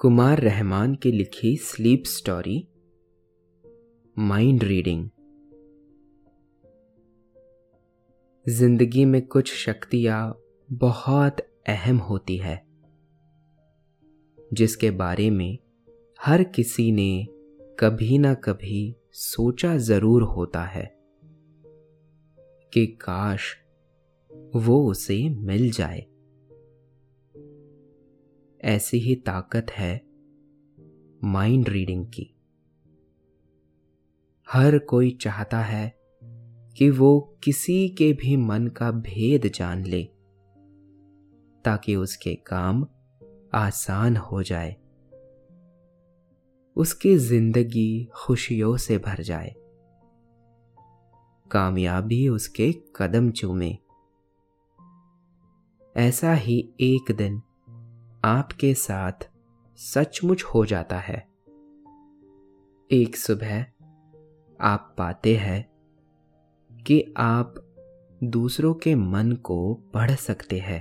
कुमार रहमान की लिखी sleep story mind reading. जिंदगी में कुछ शक्तियां बहुत अहम होती है, जिसके बारे में हर किसी ने कभी ना कभी सोचा जरूर होता है कि काश वो उसे मिल जाए। ऐसी ही ताकत है माइंड रीडिंग की। हर कोई चाहता है कि वो किसी के भी मन का भेद जान ले, ताकि उसके काम आसान हो जाए, उसकी जिंदगी खुशियों से भर जाए, कामयाबी उसके कदम चूमे। ऐसा ही एक दिन आपके साथ सचमुच हो जाता है। एक सुबह आप पाते हैं कि आप दूसरों के मन को पढ़ सकते हैं।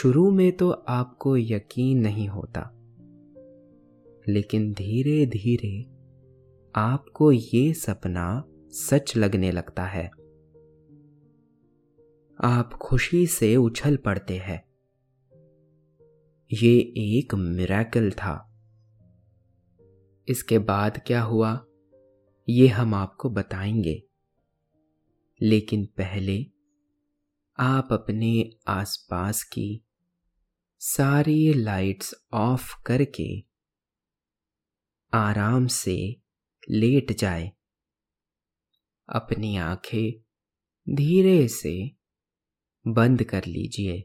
शुरू में तो आपको यकीन नहीं होता, लेकिन धीरे धीरे आपको ये सपना सच लगने लगता है। आप खुशी से उछल पड़ते हैं। ये एक मिरेकल था। इसके बाद क्या हुआ ये हम आपको बताएंगे, लेकिन पहले आप अपने आसपास की सारी लाइट्स ऑफ करके आराम से लेट जाए। अपनी आंखें धीरे से बंद कर लीजिए।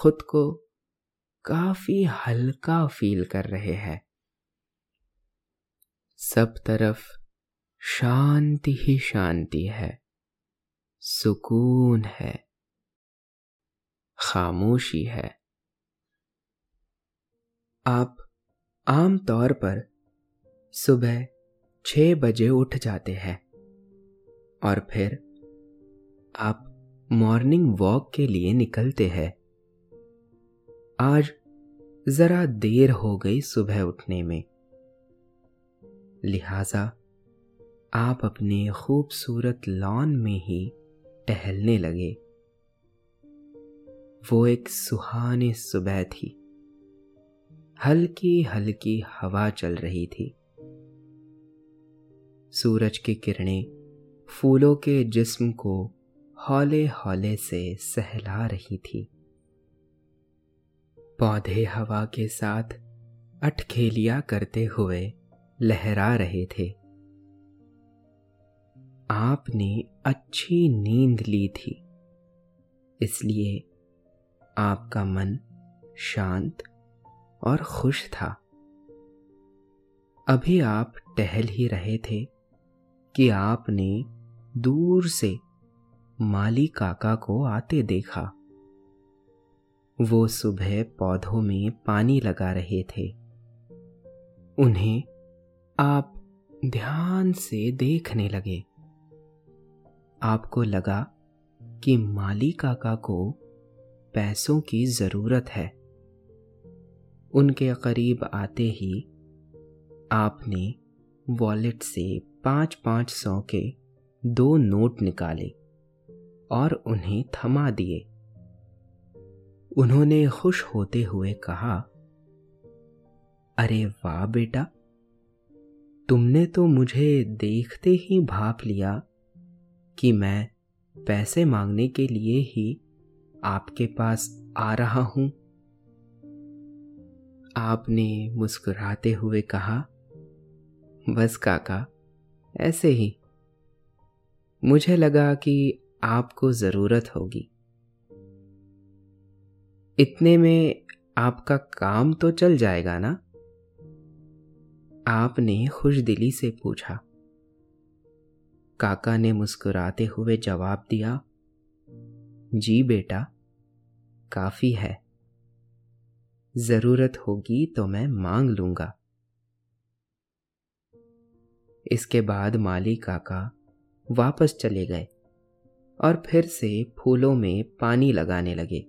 खुद को काफी हल्का फील कर रहे हैं। सब तरफ शांति ही शांति है, सुकून है, खामोशी है। आप आमतौर पर सुबह 6 बजे उठ जाते हैं और फिर आप मॉर्निंग वॉक के लिए निकलते हैं। आज जरा देर हो गई सुबह उठने में, लिहाजा आप अपने खूबसूरत लॉन में ही टहलने लगे। वो एक सुहानी सुबह थी, हल्की हल्की हवा चल रही थी, सूरज की किरणें फूलों के जिस्म को हौले हौले से सहला रही थी। पौधे हवा के साथ अठखेलियां करते हुए लहरा रहे थे। आपने अच्छी नींद ली थी, इसलिए आपका मन शांत और खुश था। अभी आप टहल ही रहे थे कि आपने दूर से माली काका को आते देखा। वो सुबह पौधों में पानी लगा रहे थे। उन्हें आप ध्यान से देखने लगे। आपको लगा कि माली काका को पैसों की जरूरत है। उनके करीब आते ही आपने वॉलेट से 500-500 के 2 नोट निकाले और उन्हें थमा दिए। उन्होंने खुश होते हुए कहा, अरे वाह बेटा, तुमने तो मुझे देखते ही भांप लिया कि मैं पैसे मांगने के लिए ही आपके पास आ रहा हूं। आपने मुस्कुराते हुए कहा, बस काका, ऐसे ही, मुझे लगा कि आपको जरूरत होगी। इतने में आपका काम तो चल जाएगा ना? आपने खुशदिली से पूछा। काका ने मुस्कुराते हुए जवाब दिया, जी बेटा, काफी है, जरूरत होगी तो मैं मांग लूंगा। इसके बाद माली काका वापस चले गए और फिर से फूलों में पानी लगाने लगे।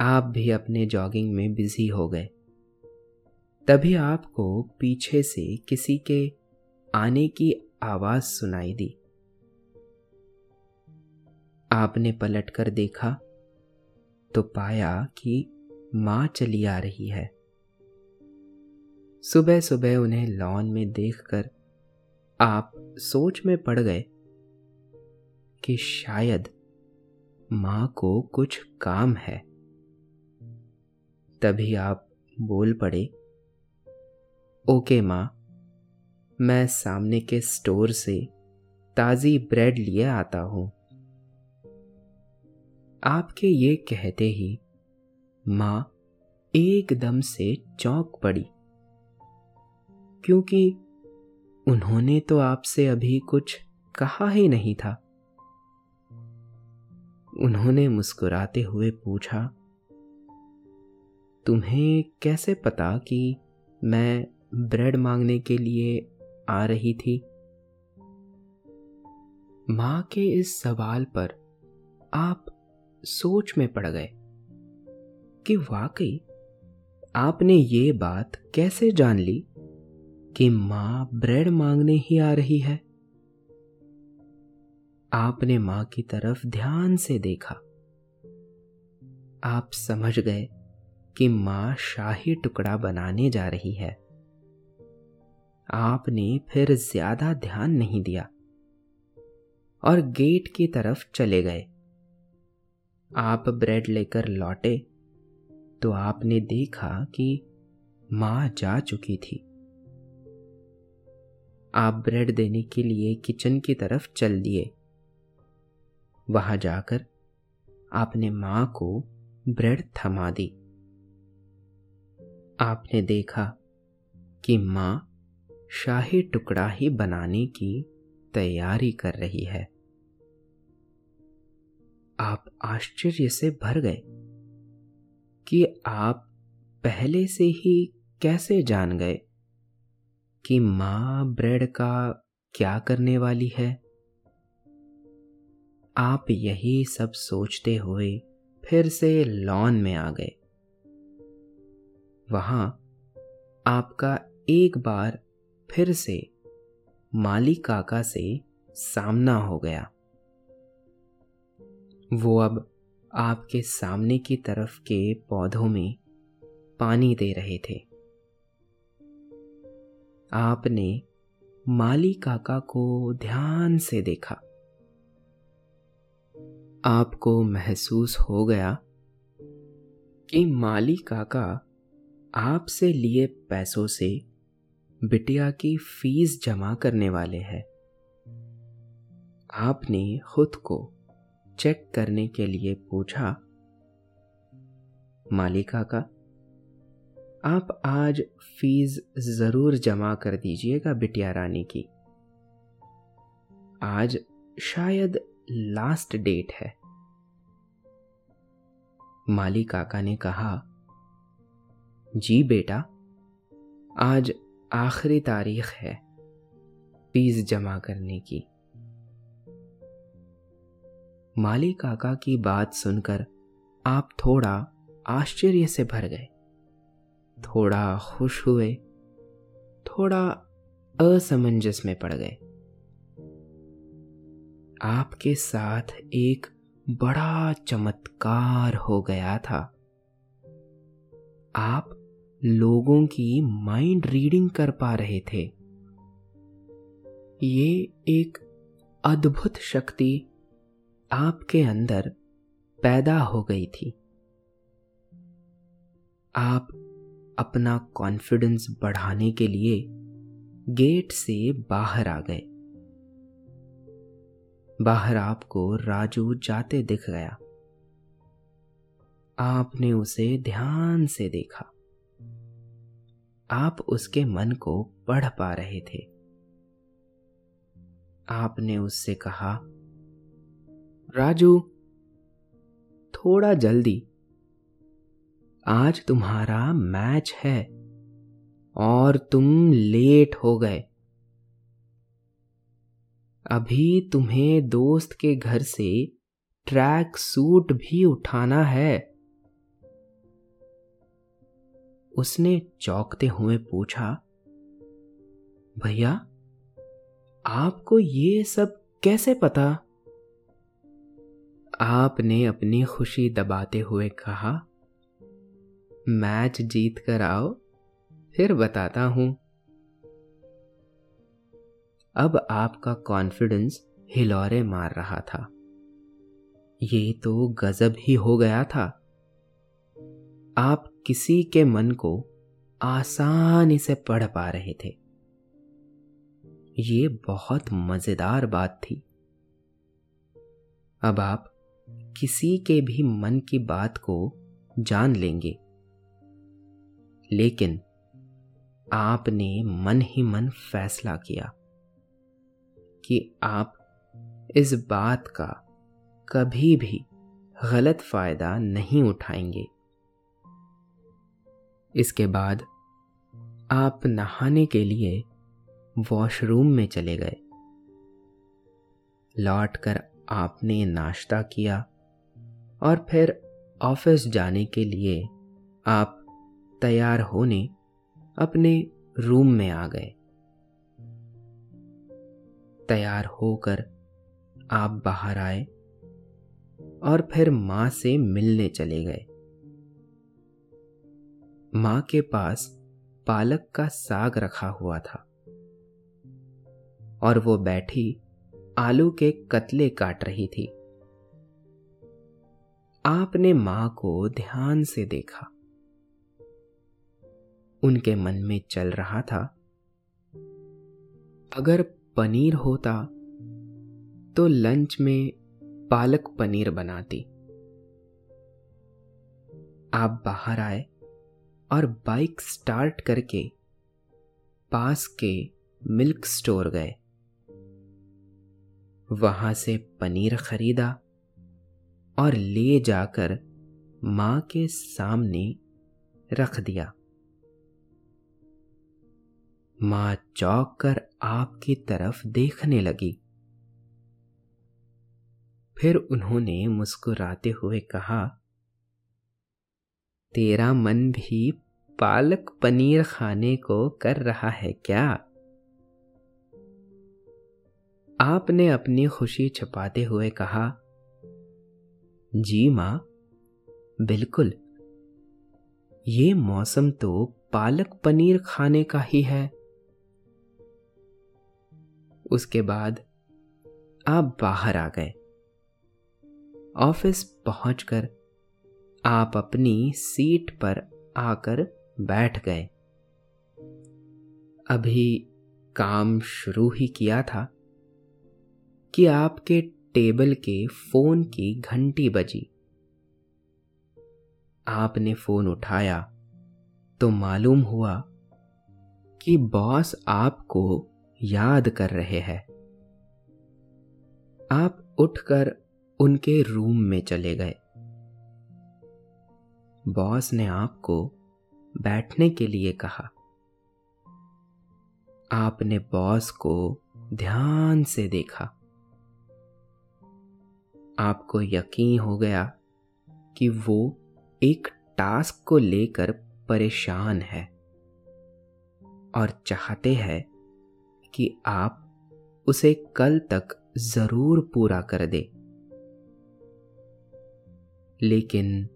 आप भी अपने जॉगिंग में बिजी हो गए। तभी आपको पीछे से किसी के आने की आवाज सुनाई दी। आपने पलटकर देखा तो पाया कि मां चली आ रही है। सुबह सुबह उन्हें लॉन में देखकर आप सोच में पड़ गए कि शायद मां को कुछ काम है। तभी आप बोल पड़े, ओके मां, मैं सामने के स्टोर से ताज़ी ब्रेड लिए आता हूँ। आपके ये कहते ही माँ एकदम से चौंक पड़ी, क्योंकि उन्होंने तो आपसे अभी कुछ कहा ही नहीं था। उन्होंने मुस्कुराते हुए पूछा, तुम्हें कैसे पता कि मैं ब्रेड मांगने के लिए आ रही थी? मां के इस सवाल पर आप सोच में पड़ गए कि वाकई आपने ये बात कैसे जान ली कि मां ब्रेड मांगने ही आ रही है। आपने मां की तरफ ध्यान से देखा। आप समझ गए कि मां शाही टुकड़ा बनाने जा रही है। आपने फिर ज्यादा ध्यान नहीं दिया और गेट की तरफ चले गए। आप ब्रेड लेकर लौटे तो आपने देखा कि मां जा चुकी थी। आप ब्रेड देने के लिए किचन की तरफ चल दिए। वहां जाकर आपने मां को ब्रेड थमा दी। आपने देखा कि मां शाही टुकड़ा ही बनाने की तैयारी कर रही है। आप आश्चर्य से भर गए कि आप पहले से ही कैसे जान गए कि मां ब्रेड का क्या करने वाली है। आप यही सब सोचते हुए फिर से लॉन में आ गए। वहां आपका एक बार फिर से माली काका से सामना हो गया। वो अब आपके सामने की तरफ के पौधों में पानी दे रहे थे। आपने माली काका को ध्यान से देखा। आपको महसूस हो गया कि माली काका आपसे लिए पैसों से बिटिया की फीस जमा करने वाले हैं। आपने खुद को चेक करने के लिए पूछा, माली काका आप आज फीस जरूर जमा कर दीजिएगा बिटिया रानी की, आज शायद लास्ट डेट है। माली काका ने कहा, जी बेटा, आज आखिरी तारीख है फीस जमा करने की। माली काका की बात सुनकर आप थोड़ा आश्चर्य से भर गए, थोड़ा खुश हुए, थोड़ा असमंजस में पड़ गए। आपके साथ एक बड़ा चमत्कार हो गया था। आप लोगों की माइंड रीडिंग कर पा रहे थे। ये एक अद्भुत शक्ति आपके अंदर पैदा हो गई थी। आप अपना कॉन्फिडेंस बढ़ाने के लिए गेट से बाहर आ गए। बाहर आपको राजू जाते दिख गया। आपने उसे ध्यान से देखा। आप उसके मन को पढ़ पा रहे थे। आपने उससे कहा, राजू थोड़ा जल्दी, आज तुम्हारा मैच है और तुम लेट हो गए। अभी तुम्हें दोस्त के घर से ट्रैक सूट भी उठाना है। उसने चौंकते हुए पूछा, भैया आपको ये सब कैसे पता? आपने अपनी खुशी दबाते हुए कहा, मैच जीत कर आओ फिर बताता हूं। अब आपका कॉन्फिडेंस हिलौरे मार रहा था। ये तो गजब ही हो गया था। आप किसी के मन को आसानी से पढ़ पा रहे थे। ये बहुत मजेदार बात थी। अब आप किसी के भी मन की बात को जान लेंगे, लेकिन आपने मन ही मन फैसला किया कि आप इस बात का कभी भी गलत फायदा नहीं उठाएंगे। इसके बाद आप नहाने के लिए वॉशरूम में चले गए। लौटकर आपने नाश्ता किया और फिर ऑफिस जाने के लिए आप तैयार होने अपने रूम में आ गए। तैयार होकर आप बाहर आए और फिर माँ से मिलने चले गए। माँ के पास पालक का साग रखा हुआ था और वो बैठी आलू के कतले काट रही थी। आपने मां को ध्यान से देखा। उनके मन में चल रहा था, अगर पनीर होता तो लंच में पालक पनीर बनाती। आप बाहर आए और बाइक स्टार्ट करके पास के मिल्क स्टोर गए। वहां से पनीर खरीदा और ले जाकर मां के सामने रख दिया। मां चौंक कर आपकी तरफ देखने लगी। फिर उन्होंने मुस्कुराते हुए कहा, तेरा मन भी पालक पनीर खाने को कर रहा है क्या? आपने अपनी खुशी छुपाते हुए कहा, जी माँ, बिल्कुल, ये मौसम तो पालक पनीर खाने का ही है। उसके बाद आप बाहर आ गए। ऑफिस पहुंचकर आप अपनी सीट पर आकर बैठ गए। अभी काम शुरू ही किया था कि आपके टेबल के फोन की घंटी बजी। आपने फोन उठाया तो मालूम हुआ कि बॉस आपको याद कर रहे हैं। आप उठकर उनके रूम में चले गए। बॉस ने आपको बैठने के लिए कहा। आपने बॉस को ध्यान से देखा। आपको यकीन हो गया कि वो एक टास्क को लेकर परेशान है और चाहते हैं कि आप उसे कल तक जरूर पूरा कर दे। लेकिन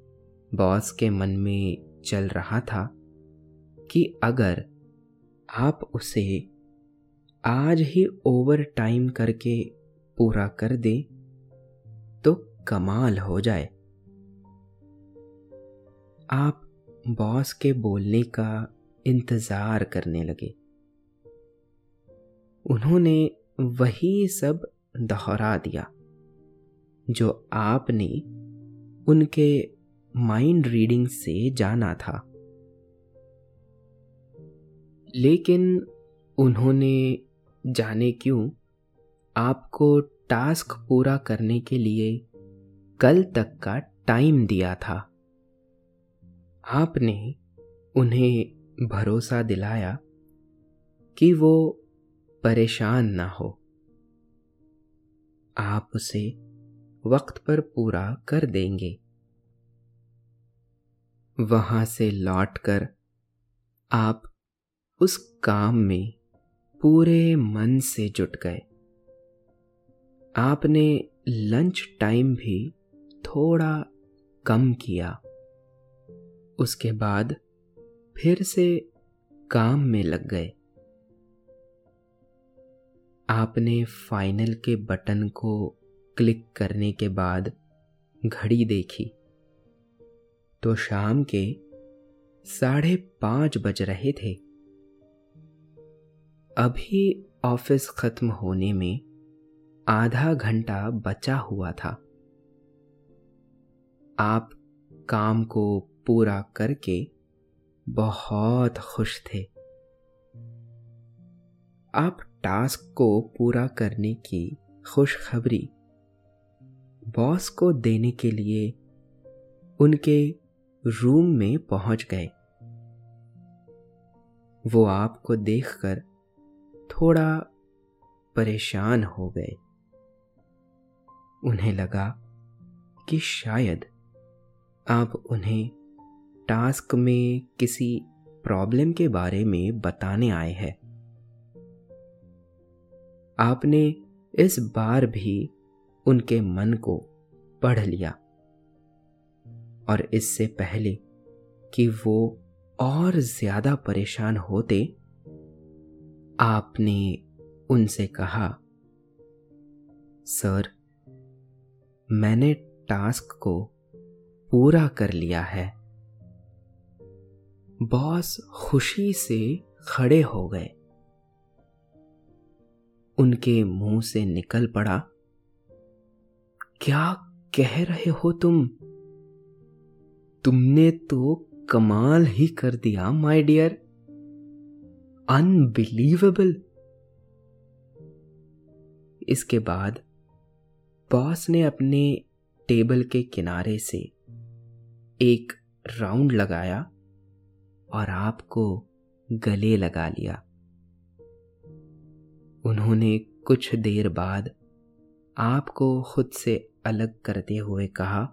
बॉस के मन में चल रहा था कि अगर आप उसे आज ही ओवर टाइम करके पूरा कर दे तो कमाल हो जाए। आप बॉस के बोलने का इंतजार करने लगे। उन्होंने वही सब दोहरा दिया जो आपने उनके माइंड रीडिंग से जाना था, लेकिन उन्होंने जाने क्यों आपको टास्क पूरा करने के लिए कल तक का टाइम दिया था। आपने उन्हें भरोसा दिलाया कि वो परेशान ना हो, आप उसे वक्त पर पूरा कर देंगे। वहां से लौटकर आप उस काम में पूरे मन से जुट गए। आपने लंच टाइम भी थोड़ा कम किया। उसके बाद फिर से काम में लग गए। आपने फाइनल के बटन को क्लिक करने के बाद घड़ी देखी तो शाम के 5:30 बज रहे थे। अभी ऑफिस खत्म होने में आधा घंटा बचा हुआ था। आप काम को पूरा करके बहुत खुश थे। आप टास्क को पूरा करने की खुशखबरी बॉस को देने के लिए उनके रूम में पहुंच गए। वो आपको देखकर थोड़ा परेशान हो गए। उन्हें लगा कि शायद आप उन्हें टास्क में किसी प्रॉब्लम के बारे में बताने आए हैं। आपने इस बार भी उनके मन को पढ़ लिया और इससे पहले कि वो और ज्यादा परेशान होते, आपने उनसे कहा, सर, मैंने टास्क को पूरा कर लिया है। बॉस खुशी से खड़े हो गए। उनके मुंह से निकल पड़ा, क्या कह रहे हो तुम? तुमने तो कमाल ही कर दिया माय डियर, अनबिलीवेबल। इसके बाद बॉस ने अपने टेबल के किनारे से एक राउंड लगाया और आपको गले लगा लिया। उन्होंने कुछ देर बाद आपको खुद से अलग करते हुए कहा,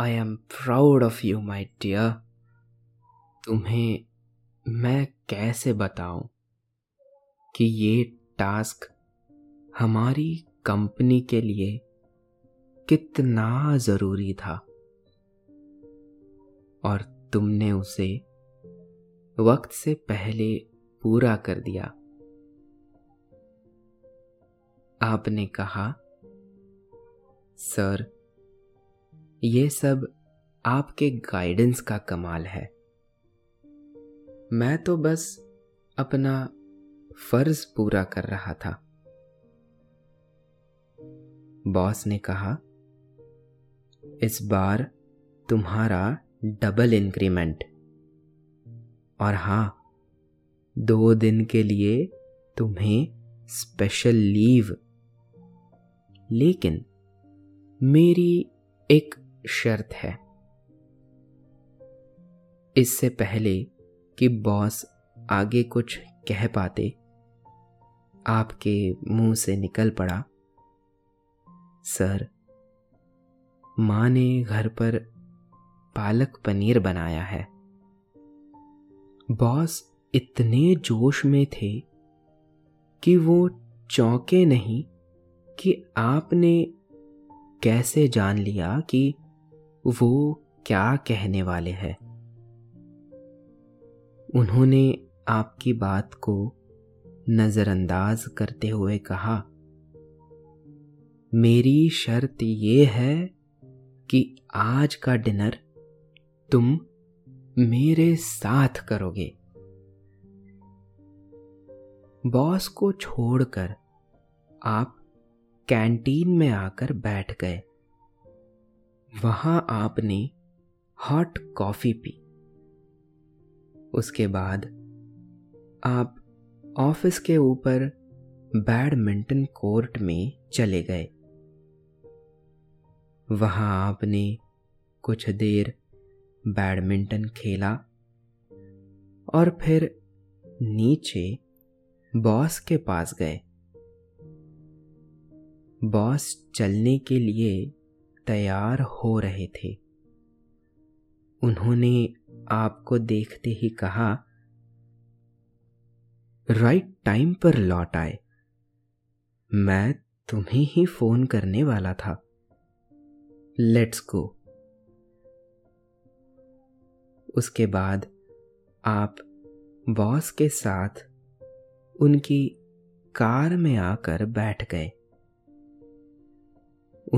I am proud of you my dear. तुम्हें मैं कैसे बताऊं कि ये टास्क हमारी कंपनी के लिए कितना जरूरी था और तुमने उसे वक्त से पहले पूरा कर दिया। आपने कहा, सर ये सब आपके गाइडेंस का कमाल है, मैं तो बस अपना फर्ज पूरा कर रहा था। बॉस ने कहा, इस बार तुम्हारा डबल इंक्रीमेंट, और हाँ 2 दिन के लिए तुम्हें स्पेशल लीव, लेकिन मेरी एक शर्त है। इससे पहले कि बॉस आगे कुछ कह पाते, आपके मुंह से निकल पड़ा, सर माँ ने घर पर पालक पनीर बनाया है। बॉस इतने जोश में थे कि वो चौंके नहीं कि आपने कैसे जान लिया कि वो क्या कहने वाले हैं। उन्होंने आपकी बात को नजरअंदाज करते हुए कहा, मेरी शर्त ये है कि आज का डिनर तुम मेरे साथ करोगे। बॉस को छोड़कर आप कैंटीन में आकर बैठ गए। वहां आपने हॉट कॉफी पी। उसके बाद आप ऑफिस के ऊपर बैडमिंटन कोर्ट में चले गए। वहां आपने कुछ देर बैडमिंटन खेला और फिर नीचे बॉस के पास गए। बॉस चलने के लिए तैयार हो रहे थे। उन्होंने आपको देखते ही कहा, राइट टाइम पर लौट आए, मैं तुम्हें ही फोन करने वाला था, लेट्स गो। उसके बाद आप बॉस के साथ उनकी कार में आकर बैठ गए।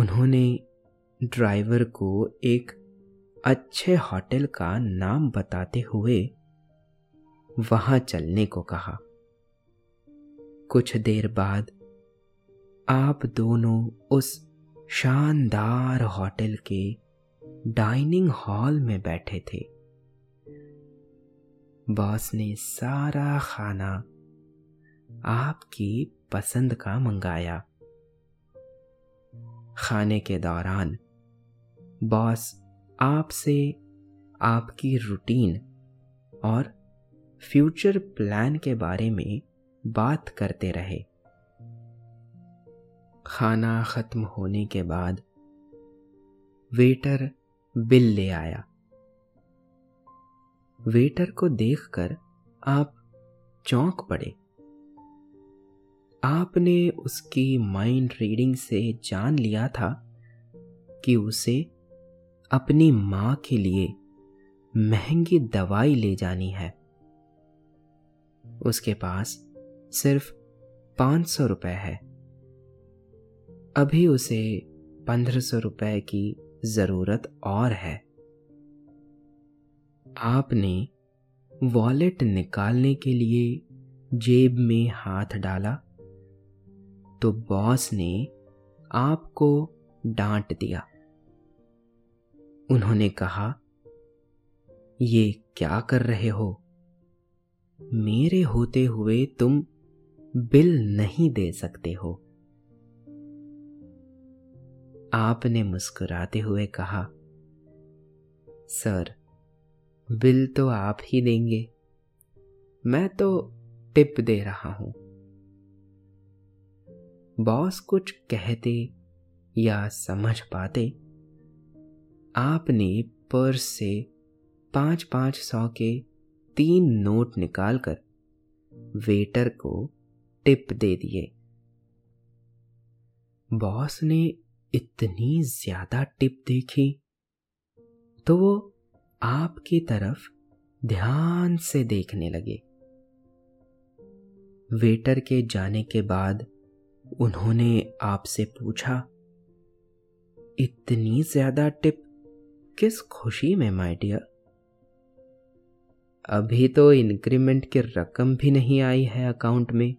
उन्होंने ड्राइवर को एक अच्छे होटल का नाम बताते हुए वहां चलने को कहा। कुछ देर बाद आप दोनों उस शानदार होटल के डाइनिंग हॉल में बैठे थे। बॉस ने सारा खाना आपकी पसंद का मंगाया। खाने के दौरान बॉस आपसे आपकी रूटीन और फ्यूचर प्लान के बारे में बात करते रहे। खाना खत्म होने के बाद वेटर बिल ले आया। वेटर को देखकर आप चौंक पड़े। आपने उसकी माइंड रीडिंग से जान लिया था कि उसे अपनी माँ के लिए महंगी दवाई ले जानी है। उसके पास सिर्फ 500 रुपये है। अभी उसे 1500 रुपये की जरूरत और है। आपने वॉलेट निकालने के लिए जेब में हाथ डाला तो बॉस ने आपको डांट दिया। उन्होंने कहा, ये क्या कर रहे हो, मेरे होते हुए तुम बिल नहीं दे सकते हो। आपने मुस्कुराते हुए कहा, सर बिल तो आप ही देंगे, मैं तो टिप दे रहा हूं। बॉस कुछ कहते या समझ पाते आपने पर्स से 500-500 के 3 नोट निकालकर वेटर को टिप दे दिए। बॉस ने इतनी ज्यादा टिप देखी तो वो आपकी तरफ ध्यान से देखने लगे। वेटर के जाने के बाद उन्होंने आपसे पूछा, इतनी ज्यादा टिप किस खुशी में माय डियर? अभी तो इंक्रीमेंट की रकम भी नहीं आई है अकाउंट में।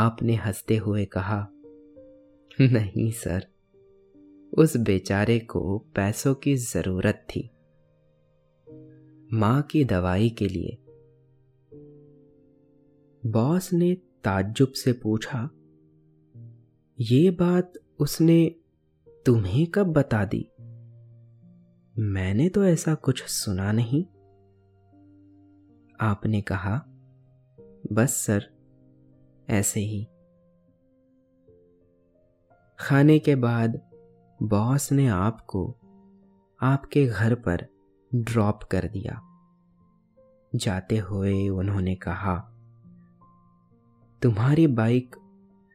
आपने हंसते हुए कहा, नहीं सर, उस बेचारे को पैसों की जरूरत थी, मां की दवाई के लिए। बॉस ने ताज्जुब से पूछा, ये बात उसने तुम्हें कब बता दी? मैंने तो ऐसा कुछ सुना नहीं। आपने कहा, बस सर, ऐसे ही। खाने के बाद बॉस ने आपको आपके घर पर ड्रॉप कर दिया। जाते हुए उन्होंने कहा, तुम्हारी बाइक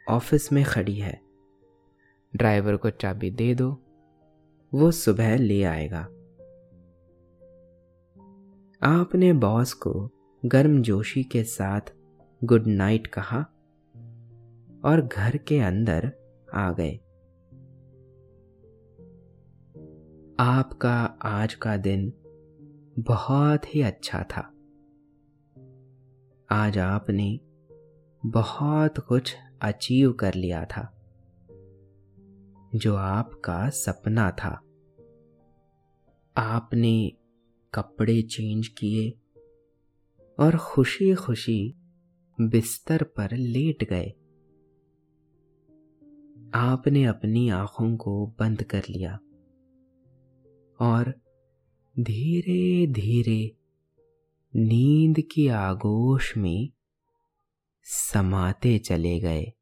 ऑफिस में खड़ी है, ड्राइवर को चाबी दे दो, वो सुबह ले आएगा। आपने बॉस को गर्मजोशी के साथ गुड नाइट कहा और घर के अंदर आ गए। आपका आज का दिन बहुत ही अच्छा था। आज आपने बहुत कुछ अचीव कर लिया था जो आपका सपना था। आपने कपड़े चेंज किए और खुशी खुशी बिस्तर पर लेट गए। आपने अपनी आंखों को बंद कर लिया और धीरे धीरे नींद की आगोश में समाते चले गए।